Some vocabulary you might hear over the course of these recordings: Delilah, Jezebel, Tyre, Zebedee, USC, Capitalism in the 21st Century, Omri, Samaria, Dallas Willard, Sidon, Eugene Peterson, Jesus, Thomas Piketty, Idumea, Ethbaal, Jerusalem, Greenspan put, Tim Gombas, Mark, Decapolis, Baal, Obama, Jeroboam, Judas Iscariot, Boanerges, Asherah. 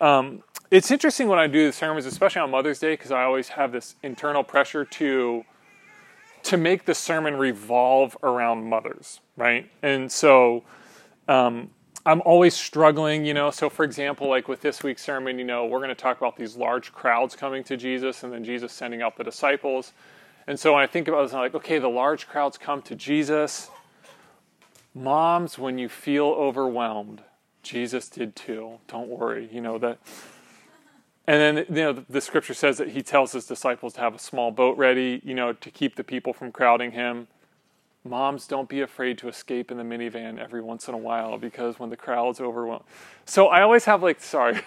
And it's interesting when I do the sermons, especially on Mother's Day, because I always have this internal pressure to make the sermon revolve around mothers, right? And so I'm always struggling, you know. So for example, like with this week's sermon, you know, we're going to talk about these large crowds coming to Jesus and then Jesus sending out the disciples. And so when I think about this, I'm like, okay, the large crowds come to Jesus. Moms, when you feel overwhelmed, Jesus did too. Don't worry, you know that. And then, you know, the scripture says that he tells his disciples to have a small boat ready, you know, to keep the people from crowding him. Moms, don't be afraid to escape in the minivan every once in a while, because when the crowd's overwhelmed. So I always have like, sorry,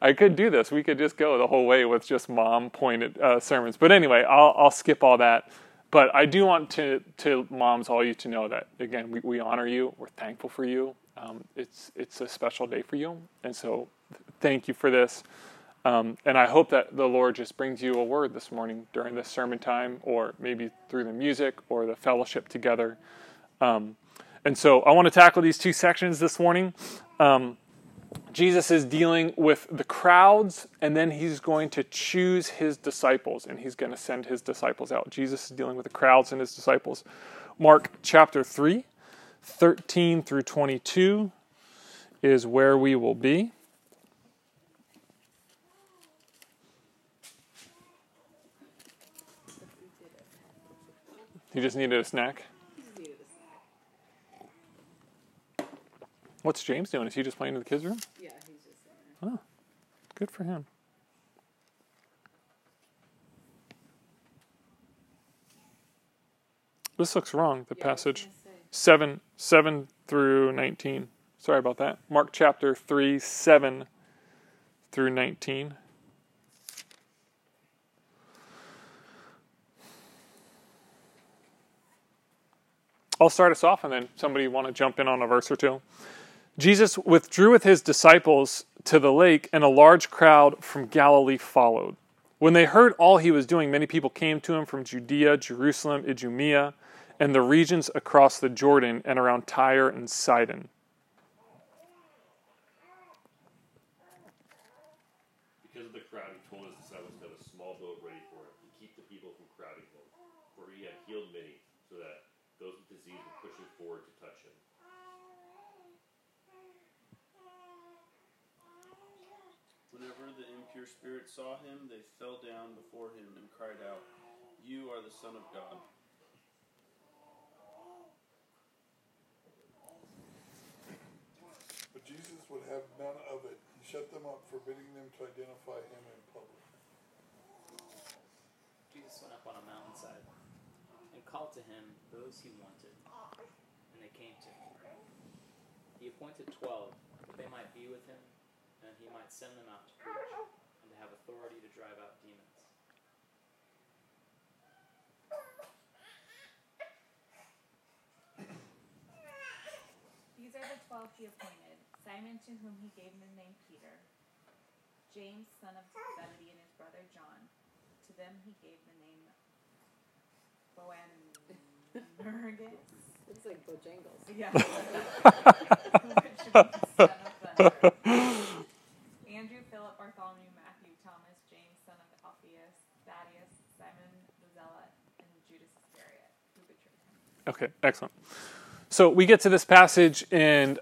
I could do this. We could just go the whole way with just mom-pointed sermons. But anyway, I'll skip all that. But I do want to moms, all you to know that, again, we honor you. We're thankful for you. It's a special day for you. And so thank you for this. And I hope that the Lord just brings you a word this morning during this sermon time, or maybe through the music or the fellowship together. And so I want to tackle these two sections this morning. Jesus is dealing with the crowds, and then he's going to choose his disciples, and he's going to send his disciples out. Jesus is dealing with the crowds and his disciples. Mark chapter 3, 13 through 22 is where we will be. He just needed a snack? What's James doing? Is he just playing in the kids' room? Yeah, he's just in there. Oh, good for him. This looks wrong, the passage. 7 through 19. Sorry about that. Mark chapter 3, 7 through 19. I'll start us off, and then somebody want to jump in on a verse or two. Jesus withdrew with his disciples to the lake, and a large crowd from Galilee followed. When they heard all he was doing, many people came to him from Judea, Jerusalem, Idumea, and the regions across the Jordan and around Tyre and Sidon. Because of the crowd, he told his disciples to have a small boat ready for him to keep the people from crowding him, for he had healed many, so that those with disease were pushing forward to touch him. Whenever the impure spirit saw him, they fell down before him and cried out, "You are the Son of God." But Jesus would have none of it. He shut them up, forbidding them to identify him in public. Jesus went up on a mountainside and called to him those he wanted, and they came to him. He appointed 12, that they might be with him, and that he might send them out to preach, and to have authority to drive out demons. These are the 12 he appointed: Simon, to whom he gave the name Peter; James, son of Zebedee, and his brother John. To them he gave the name Boanerges. It's like Bojangles. Yeah. Andrew, Philip, Bartholomew, Matthew, Thomas, James, son of Alphaeus, Thaddeus, Simon the Zealot, and Judas Iscariot, who betrayed him. Okay, excellent. So we get to this passage, and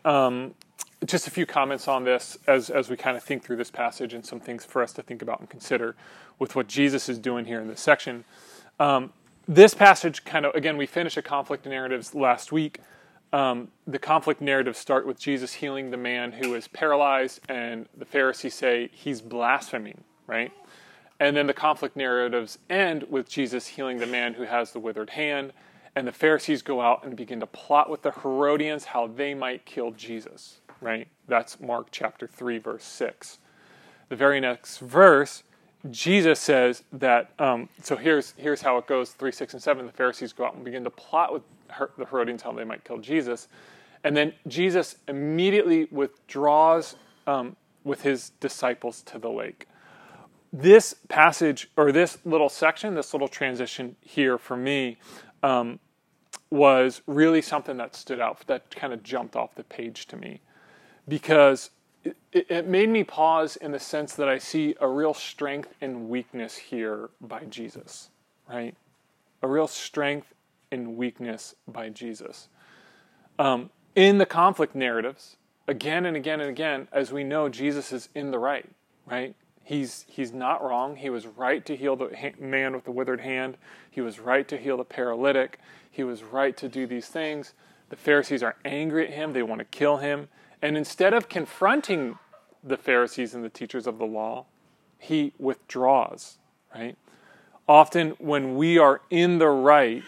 just a few comments on this as we kind of think through this passage, and some things for us to think about and consider with what Jesus is doing here in this section. This passage kind of, again, we finished the conflict narratives last week. The conflict narratives start with Jesus healing the man who is paralyzed, and the Pharisees say he's blaspheming, right? And then the conflict narratives end with Jesus healing the man who has the withered hand, and the Pharisees go out and begin to plot with the Herodians how they might kill Jesus, right? That's Mark chapter 3, verse 6. The very next verse, Jesus says that, so here's how it goes, 3, 6, and 7. The Pharisees go out and begin to plot with the Herodians how they might kill Jesus. And then Jesus immediately withdraws with his disciples to the lake. This passage, or this little section, this little transition here for me, was really something that stood out, that kind of jumped off the page to me. Because it made me pause in the sense that I see a real strength and weakness here by Jesus, right? A real strength and weakness by Jesus. In the conflict narratives, again and again and again, as we know, Jesus is in the right, right? He's not wrong. He was right to heal the man with the withered hand. He was right to heal the paralytic. He was right to do these things. The Pharisees are angry at him. They want to kill him. And instead of confronting the Pharisees and the teachers of the law, he withdraws, right? Often when we are in the right,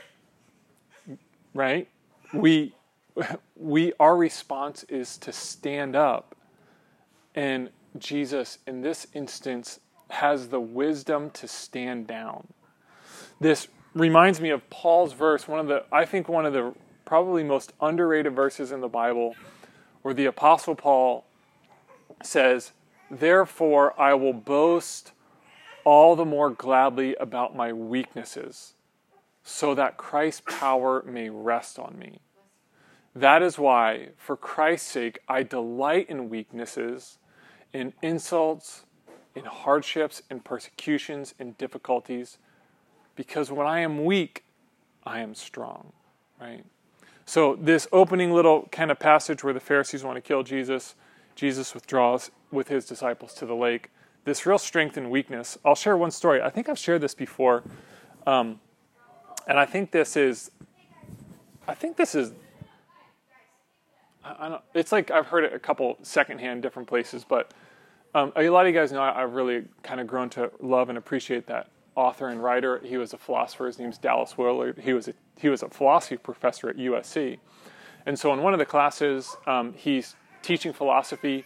our response is to stand up. And Jesus, in this instance, has the wisdom to stand down. This reminds me of Paul's verse, one of the probably most underrated verses in the Bible, where the Apostle Paul says, "Therefore I will boast all the more gladly about my weaknesses, so that Christ's power may rest on me. That is why, for Christ's sake, I delight in weaknesses, in insults, in hardships, in persecutions, in difficulties, because when I am weak, I am strong," right? So this opening little kind of passage where the Pharisees want to kill Jesus, Jesus withdraws with his disciples to the lake. This real strength and weakness. I'll share one story. I think I've shared this before, and I think this is. I don't. It's like I've heard it a couple secondhand different places, but a lot of you guys know I've really kind of grown to love and appreciate that author and writer. He was a philosopher. His name's Dallas Willard. He was a philosophy professor at USC, and so in one of the classes, he's teaching philosophy,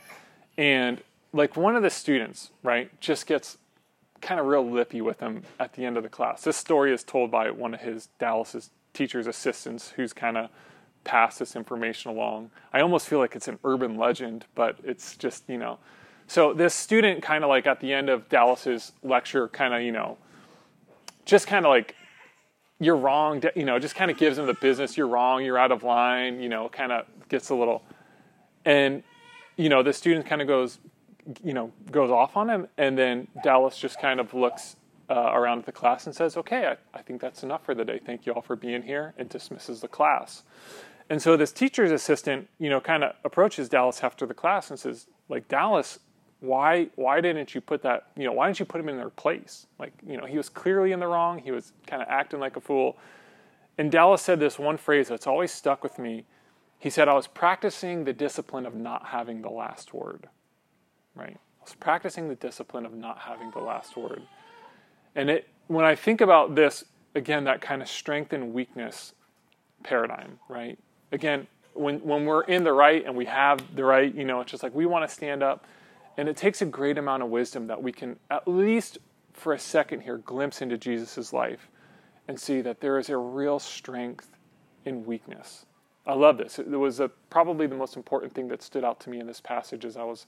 and like one of the students, right, just gets kind of real lippy with him at the end of the class. This story is told by one of his Dallas's teacher's assistants, who's kind of passed this information along. I almost feel like it's an urban legend, but it's just, you know. So this student kind of like at the end of Dallas's lecture, kind of, you know, just kind of like, "You're wrong," you know, just kind of gives him the business. "You're wrong, you're out of line," you know, kind of gets a little, and, you know, the student kind of goes off on him, and then Dallas just kind of looks around at the class and says, "Okay, I think that's enough for the day. Thank you all for being here," and dismisses the class. And so this teacher's assistant, you know, kind of approaches Dallas after the class and says, like, "Dallas, why didn't you put that, you know, why didn't you put him in their place? Like, you know, he was clearly in the wrong. He was kind of acting like a fool." And Dallas said this one phrase that's always stuck with me. He said, "I was practicing the discipline of not having the last word." Right? I was practicing the discipline of not having the last word. And when I think about this, again, that kind of strength and weakness paradigm, right? Again, when we're in the right and we have the right, you know, it's just like we want to stand up. And it takes a great amount of wisdom that we can, at least for a second here, glimpse into Jesus' life and see that there is a real strength in weakness. I love this. It was probably the most important thing that stood out to me in this passage as I was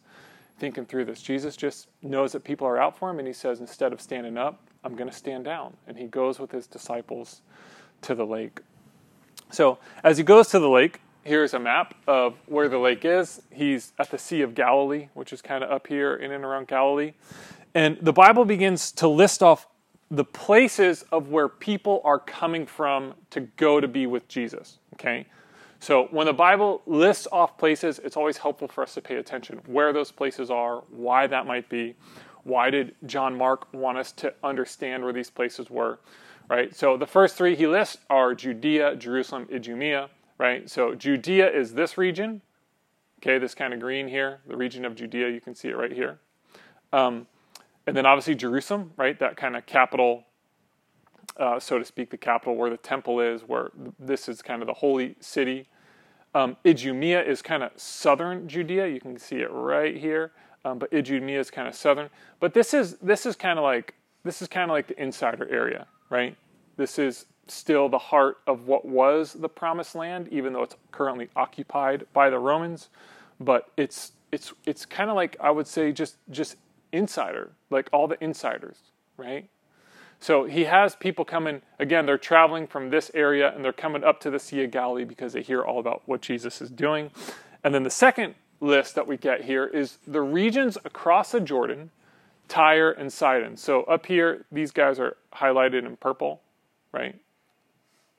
thinking through this. Jesus just knows that people are out for him, and he says, instead of standing up, "I'm going to stand down." And he goes with his disciples to the lake. So as he goes to the lake, here's a map of where the lake is. He's at the Sea of Galilee, which is kind of up here in and around Galilee. And the Bible begins to list off the places of where people are coming from to go to be with Jesus, okay? So when the Bible lists off places, it's always helpful for us to pay attention where those places are, why that might be, why did John Mark want us to understand where these places were, right? So the first three he lists are Judea, Jerusalem, Idumea, right? So Judea is this region, okay, this kind of green here, the region of Judea, you can see it right here. And then obviously Jerusalem, right, that kind of capital, so to speak, the capital where the temple is, where this is kind of the holy city. Idumea is kind of southern Judea. You can see it right here. But Idumea is kind of southern. But this is kind of like the insider area, right? This is still the heart of what was the Promised Land, even though it's currently occupied by the Romans. But it's kind of like, I would say, just insider, like all the insiders, right? So he has people coming, again, they're traveling from this area and they're coming up to the Sea of Galilee because they hear all about what Jesus is doing. And then the second list that we get here is the regions across the Jordan, Tyre and Sidon. So up here, these guys are highlighted in purple, right?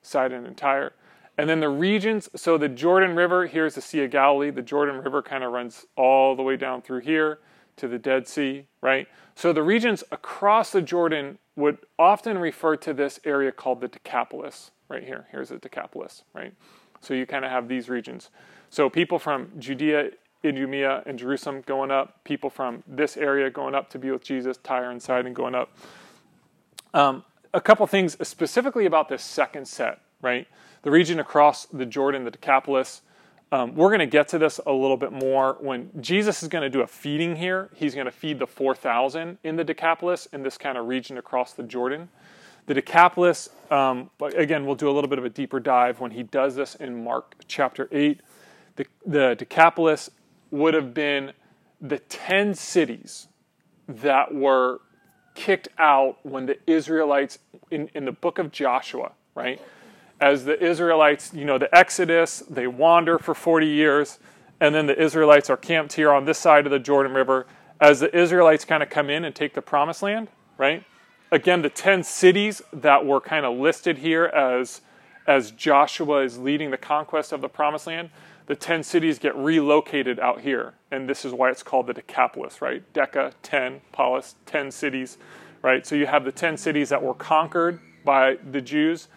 Sidon and Tyre. And then the regions, so the Jordan River, here's the Sea of Galilee. The Jordan River kind of runs all the way down through here to the Dead Sea, right? So the regions across the Jordan would often refer to this area called the Decapolis, right here. Here's the Decapolis, right? So you kind of have these regions. So people from Judea, Idumea, and Jerusalem going up, people from this area going up to be with Jesus, Tyre and Sidon going up. A couple things specifically about this second set, right? The region across the Jordan, the Decapolis. We're going to get to this a little bit more when Jesus is going to do a feeding here. He's going to feed the 4,000 in the Decapolis in this kind of region across the Jordan. The Decapolis, again, we'll do a little bit of a deeper dive when he does this in Mark chapter 8. The Decapolis would have been the 10 cities that were kicked out when the Israelites, in the book of Joshua, right? As the Israelites, you know, the Exodus, they wander for 40 years, and then the Israelites are camped here on this side of the Jordan River. As the Israelites kind of come in and take the Promised Land, right? Again, the 10 cities that were kind of listed here as Joshua is leading the conquest of the Promised Land, the 10 cities get relocated out here. And this is why it's called the Decapolis, right? Deca, 10, polis, 10 cities, right? So you have the 10 cities that were conquered by the Jews,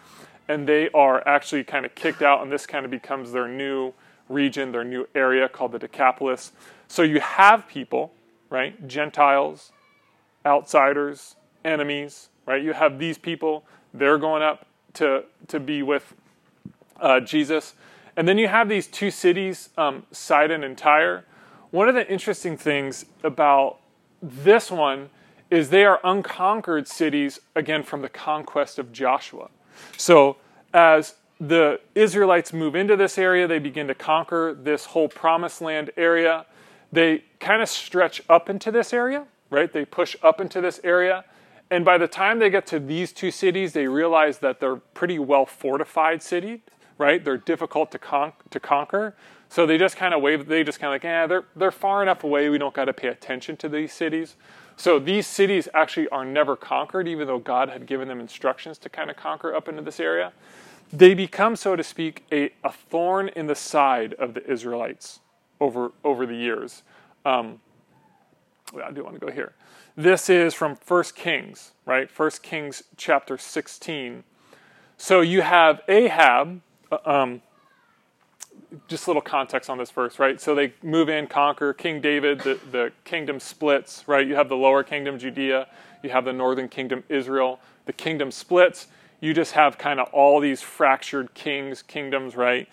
and they are actually kind of kicked out, and this kind of becomes their new region, their new area called the Decapolis. So you have people, right? Gentiles, outsiders, enemies, right? You have these people, they're going up to be with Jesus. And then you have these two cities, Sidon and Tyre. One of the interesting things about this one is they are unconquered cities, again, from the conquest of Joshua. So as the Israelites move into this area, they begin to conquer this whole Promised Land area. They kind of stretch up into this area, right? They push up into this area. And by the time they get to these two cities, they realize that they're pretty well fortified cities, right? They're difficult to conquer. So they just kind of wave, they just kind of like, they're far enough away, we don't got to pay attention to these cities. So these cities actually are never conquered, even though God had given them instructions to kind of conquer up into this area. They become, so to speak, a thorn in the side of the Israelites over the years. I do want to go here. This is from 1 Kings, right? 1 Kings chapter 16. So you have Ahab, just a little context on this verse, right? So they move in, conquer. King David, the kingdom splits, right? You have the lower kingdom, Judea. You have the northern kingdom, Israel. The kingdom splits. You just have kind of all these fractured kingdoms, right?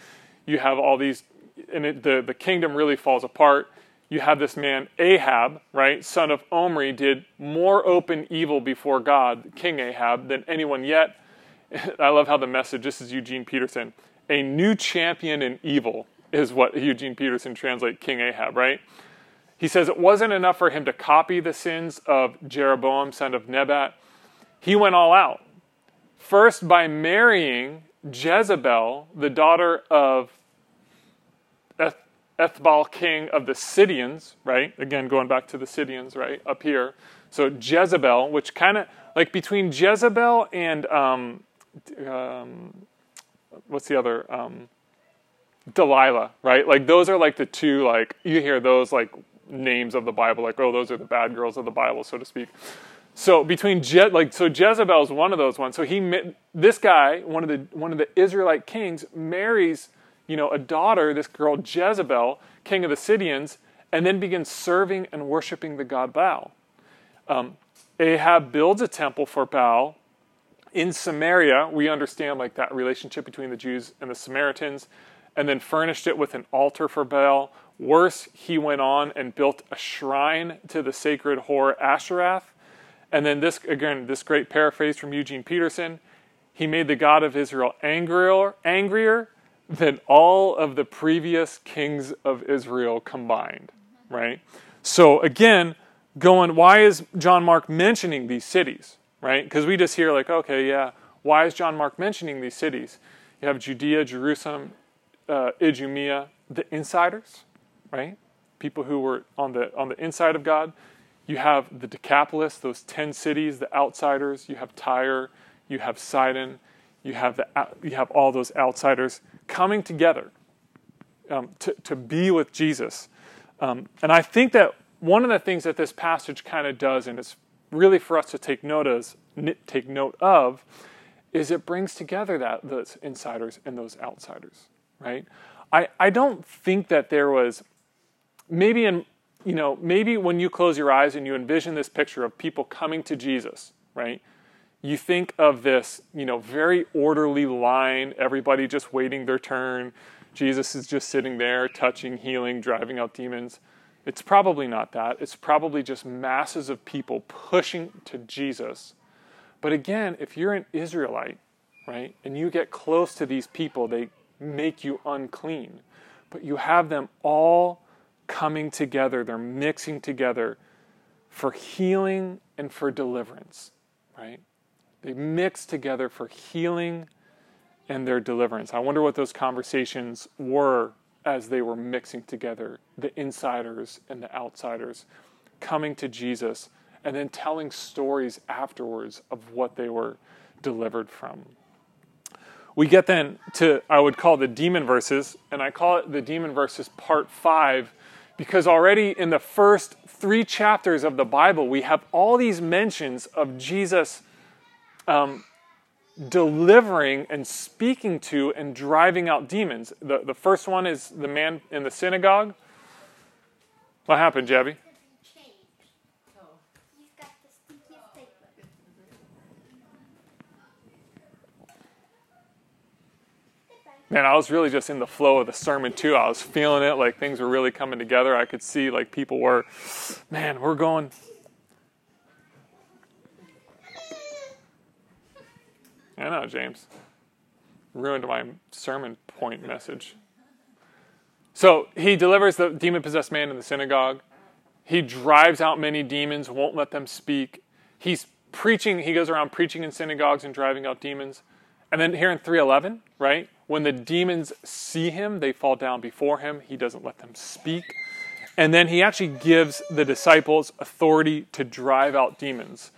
You have all these, and the kingdom really falls apart. You have this man, Ahab, right? Son of Omri, did more open evil before God, King Ahab, than anyone yet. I love how the message, this is Eugene Peterson, a new champion in evil is what Eugene Peterson translates King Ahab, right? He says it wasn't enough for him to copy the sins of Jeroboam, son of Nebat. He went all out. First, by marrying Jezebel, the daughter of Ethbaal, king of the Sidonians, right? Again, going back to the Sidonians, right? Up here. So Jezebel, which kind of, like between Jezebel and... what's the other, Delilah, right? Like those are like the two, like you hear those like names of the Bible, like, oh, those are the bad girls of the Bible, so to speak. So between, so Jezebel is one of those ones. So he, this guy, one of the Israelite kings marries, you know, a daughter, this girl Jezebel, king of the Sidonians, and then begins serving and worshiping the god Baal. Ahab builds a temple for Baal. In Samaria, we understand like that relationship between the Jews and the Samaritans, and then furnished it with an altar for Baal. Worse, he went on and built a shrine to the sacred whore Asherah. And then this, again, this great paraphrase from Eugene Peterson, he made the God of Israel angrier than all of the previous kings of Israel combined, right? So again, why is John Mark mentioning these cities? Right? Because we just hear like, okay, yeah, why is John Mark mentioning these cities? You have Judea, Jerusalem, Idumea, the insiders, right? people who were on the inside of God. You have the Decapolis, those 10 cities, the outsiders. You have Tyre, you have Sidon, you have all those outsiders coming together to be with Jesus. And I think that one of the things that this passage kind of does, and it's really for us to take note of, is it brings together that those insiders and those outsiders, right? I don't think that there was, maybe when you close your eyes and you envision this picture of people coming to Jesus, right? You think of this, very orderly line, everybody just waiting their turn. Jesus is just sitting there, touching, healing, driving out demons. It's probably not that. It's probably just masses of people pushing to Jesus. But again, if you're an Israelite, right, and you get close to these people, they make you unclean. But you have them all coming together. They're mixing together for healing and for deliverance, right? They mix together for healing and their deliverance. I wonder what those conversations were as they were mixing together, the insiders and the outsiders, coming to Jesus and then telling stories afterwards of what they were delivered from. We get then to, I would call the demon verses, and I call it the demon verses part 5, because already in the first 3 chapters of the Bible, we have all these mentions of Jesus delivering and speaking to and driving out demons. The first one is the man in the synagogue. What happened, Jabby? Man, I was really just in the flow of the sermon too. I was feeling it, like things were really coming together. I could see like people were, man, we're going. I know, James. Ruined my sermon point message. So he delivers the demon-possessed man in the synagogue. He drives out many demons, won't let them speak. He's preaching. He goes around preaching in synagogues and driving out demons. And then here in 3:11, right? When the demons see him, they fall down before him. He doesn't let them speak. And then he actually gives the disciples authority to drive out demons.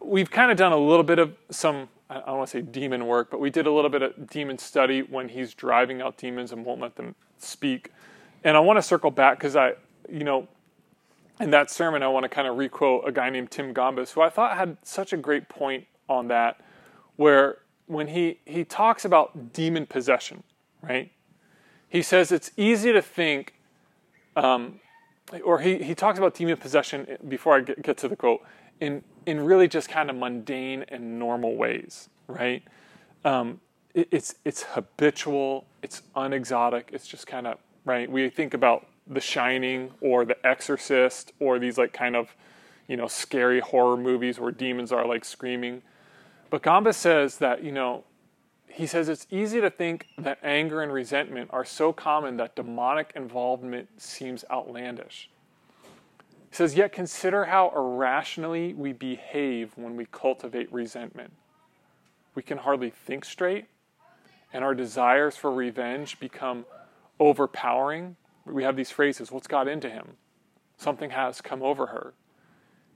We've kind of done a little bit of some, I don't want to say demon work, but we did a little bit of demon study when he's driving out demons and won't let them speak. And I want to circle back because in that sermon, I want to kind of requote a guy named Tim Gombas, who I thought had such a great point on that, where when he talks about demon possession, right? He says it's easy to think, or he talks about demon possession, before I get to the quote, in really just kind of mundane and normal ways, right? It's habitual, it's unexotic, it's just kind of, right? We think about The Shining or The Exorcist or these like kind of, scary horror movies where demons are like screaming. But Gombas says that, he says it's easy to think that anger and resentment are so common that demonic involvement seems outlandish. He says, yet consider how irrationally we behave when we cultivate resentment. We can hardly think straight, and our desires for revenge become overpowering. We have these phrases, what's got into him? Something has come over her.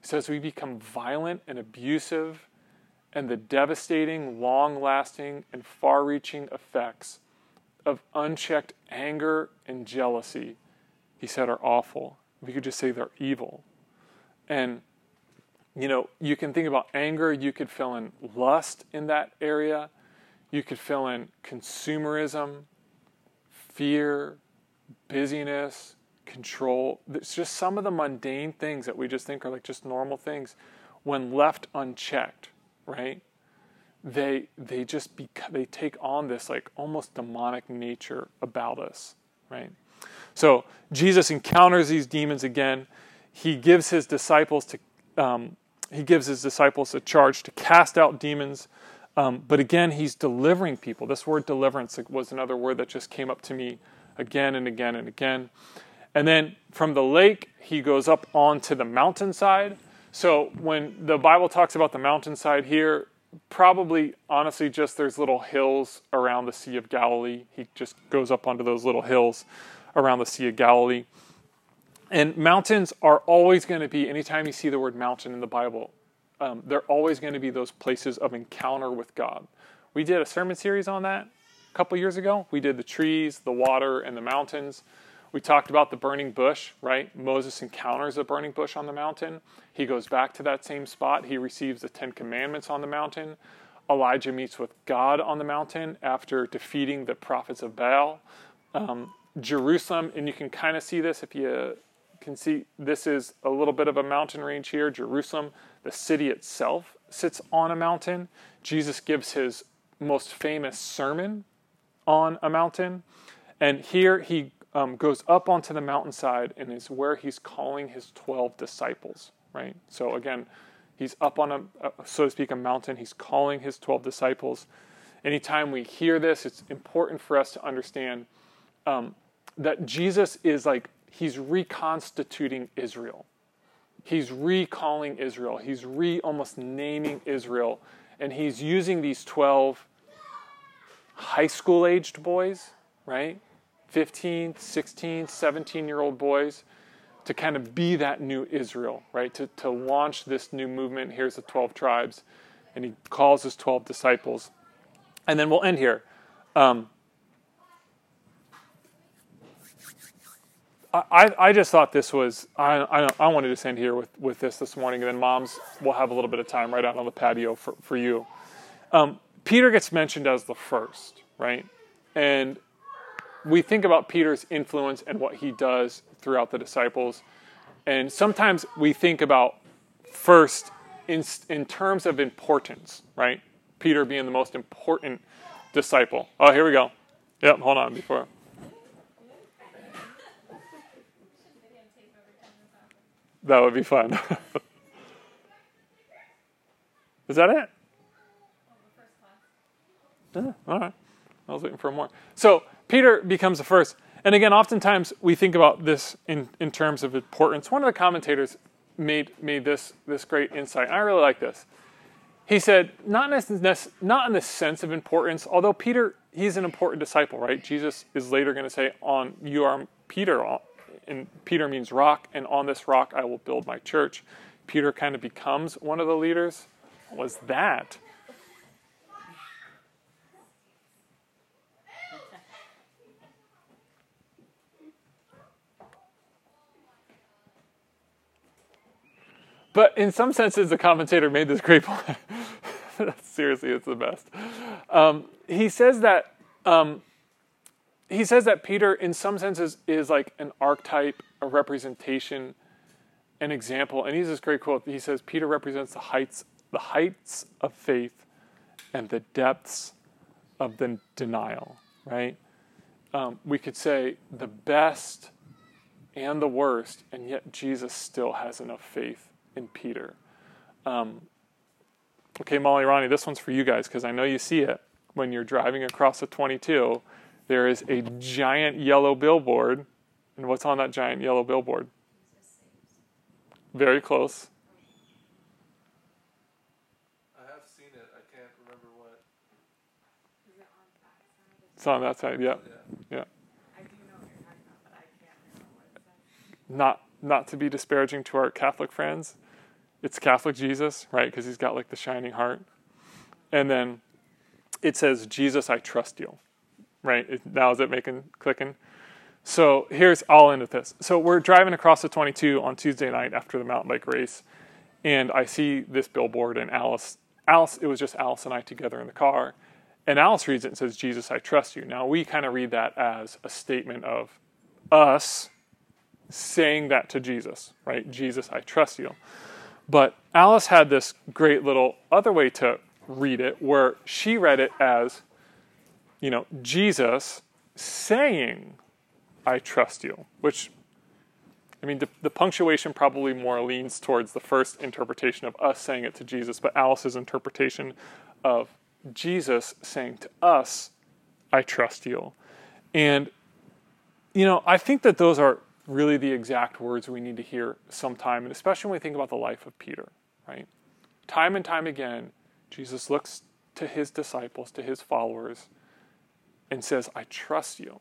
He says we become violent and abusive, and the devastating, long-lasting, and far-reaching effects of unchecked anger and jealousy, he said, are awful. We could just say they're evil. And, you can think about anger. You could fill in lust in that area. You could fill in consumerism, fear, busyness, control. It's just some of the mundane things that we just think are like just normal things. When left unchecked, right, they take on this like almost demonic nature about us, right? So Jesus encounters these demons again. He gives his disciples a charge to cast out demons, but again he's delivering people. This word deliverance was another word that just came up to me again and again and again. And then from the lake he goes up onto the mountainside. So when the Bible talks about the mountainside here, probably, honestly, just there's little hills around the Sea of Galilee. He just goes up onto those little hills. around the Sea of Galilee. And mountains are always going to be, anytime you see the word mountain in the Bible, they're always going to be those places of encounter with God. We did a sermon series on that a couple years ago. We did the trees, the water, and the mountains. We talked about the burning bush, right? Moses encounters a burning bush on the mountain. He goes back to that same spot. He receives the 10 Commandments on the mountain. Elijah meets with God on the mountain after defeating the prophets of Baal. Jerusalem, and you can kind of see this if you can see, this is a little bit of a mountain range here. Jerusalem, the city itself, sits on a mountain. Jesus gives his most famous sermon on a mountain. And here he goes up onto the mountainside and is where he's calling his 12 disciples, right? So again, he's up on a, so to speak, a mountain. He's calling his 12 disciples. Anytime we hear this, it's important for us to understand that Jesus is like, he's reconstituting Israel. He's recalling Israel. He's almost naming Israel. And he's using these 12 high school-aged boys, right? 15, 16, 17-year-old boys to kind of be that new Israel, right? To launch this new movement. Here's the 12 tribes. And he calls his 12 disciples. And then we'll end here. I just thought this was, I wanted to end here with this morning, and then moms will have a little bit of time right out on the patio for you. Peter gets mentioned as the first, right? And we think about Peter's influence and what he does throughout the disciples. And sometimes we think about first in terms of importance, right? Peter being the most important disciple. Oh, here we go. Yep, hold on before... That would be fun. Is that it? Yeah, all right. I was waiting for more. So Peter becomes the first. And again, oftentimes we think about this in terms of importance. One of the commentators made this great insight. And I really like this. He said, not in the sense of importance, although Peter, he's an important disciple, right? Jesus is later going to say, you are Peter, and Peter means rock, and on this rock I will build my church. Peter kind of becomes one of the leaders. What was that? But in some senses, the commentator made this great point. Seriously, it's the best. He says that Peter, in some senses, is like an archetype, a representation, an example. And he has this great quote. He says, Peter represents the heights of faith and the depths of the denial, right? We could say the best and the worst, and yet Jesus still has enough faith in Peter. Okay, Molly, Ronnie, this one's for you guys, because I know you see it when you're driving across the 22. There is a giant yellow billboard. And what's on that giant yellow billboard? Very close. I have seen it. I can't remember what. Is it on that side? It's on that side, yeah. Yeah. I do know what you're talking about, but I can't remember what it says. Not to be disparaging to our Catholic friends. It's Catholic Jesus, right? Because he's got like the shining heart. And then it says, Jesus, I trust you. Right? Now is it clicking? So here's, I'll end with this. So we're driving across the 22 on Tuesday night after the mountain bike race. And I see this billboard, and Alice, it was just Alice and I together in the car. And Alice reads it and says, Jesus, I trust you. Now we kind of read that as a statement of us saying that to Jesus, right? Jesus, I trust you. But Alice had this great little other way to read it where she read it as, you know, Jesus saying, I trust you, which, I mean, the punctuation probably more leans towards the first interpretation of us saying it to Jesus, but Alice's interpretation of Jesus saying to us, I trust you. And, you know, I think that those are really the exact words we need to hear sometime, and especially when we think about the life of Peter, right? Time and time again, Jesus looks to his disciples, to his followers, and says, I trust you.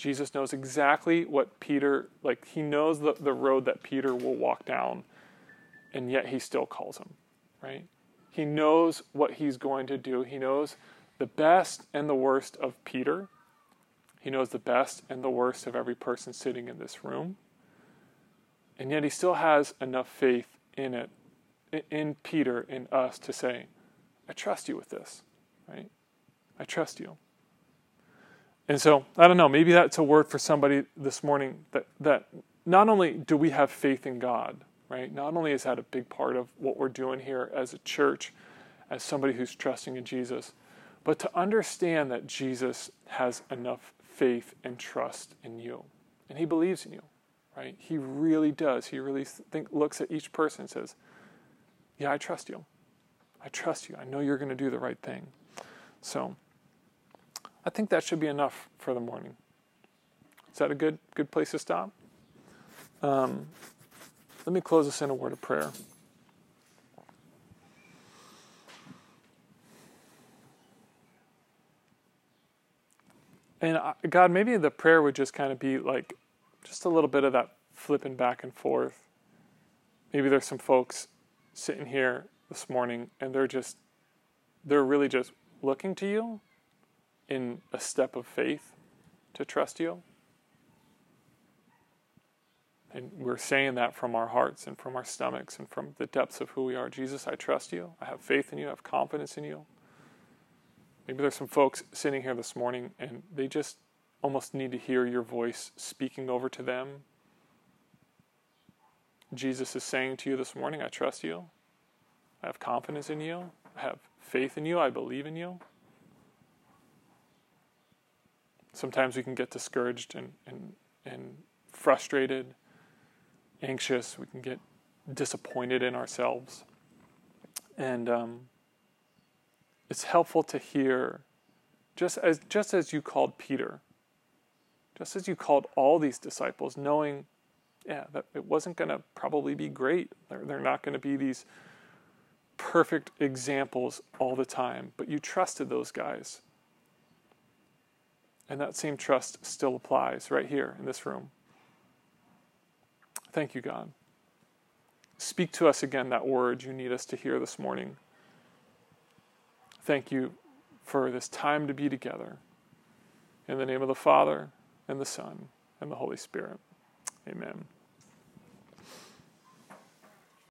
Jesus knows exactly what Peter, like he knows the road that Peter will walk down, and yet he still calls him, right? He knows what he's going to do. He knows the best and the worst of Peter. He knows the best and the worst of every person sitting in this room. And yet he still has enough faith in it, in Peter, in us, to say, I trust you with this, right? I trust you. And so, I don't know, maybe that's a word for somebody this morning, that not only do we have faith in God, right? Not only is that a big part of what we're doing here as a church, as somebody who's trusting in Jesus, but to understand that Jesus has enough faith and trust in you. And he believes in you, right? He really does. He really looks at each person and says, yeah, I trust you. I trust you. I know you're going to do the right thing. So I think that should be enough for the morning. Is that a good place to stop? Let me close this in a word of prayer. And God, maybe the prayer would just kind of be like just a little bit of that flipping back and forth. Maybe there's some folks sitting here this morning and they're really just looking to you in a step of faith to trust you. And we're saying that from our hearts and from our stomachs and from the depths of who we are. Jesus, I trust you. I have faith in you. I have confidence in you. Maybe there's some folks sitting here this morning and they just almost need to hear your voice speaking over to them. Jesus is saying to you this morning, I trust you. I have confidence in you. I have faith in you. I believe in you. Sometimes we can get discouraged and frustrated, anxious. We can get disappointed in ourselves. And it's helpful to hear, just as you called Peter, just as you called all these disciples, knowing, yeah, that it wasn't going to probably be great. They're not going to be these perfect examples all the time. But you trusted those guys. And that same trust still applies right here in this room. Thank you, God. Speak to us again that word you need us to hear this morning. Thank you for this time to be together. In the name of the Father, and the Son, and the Holy Spirit. Amen.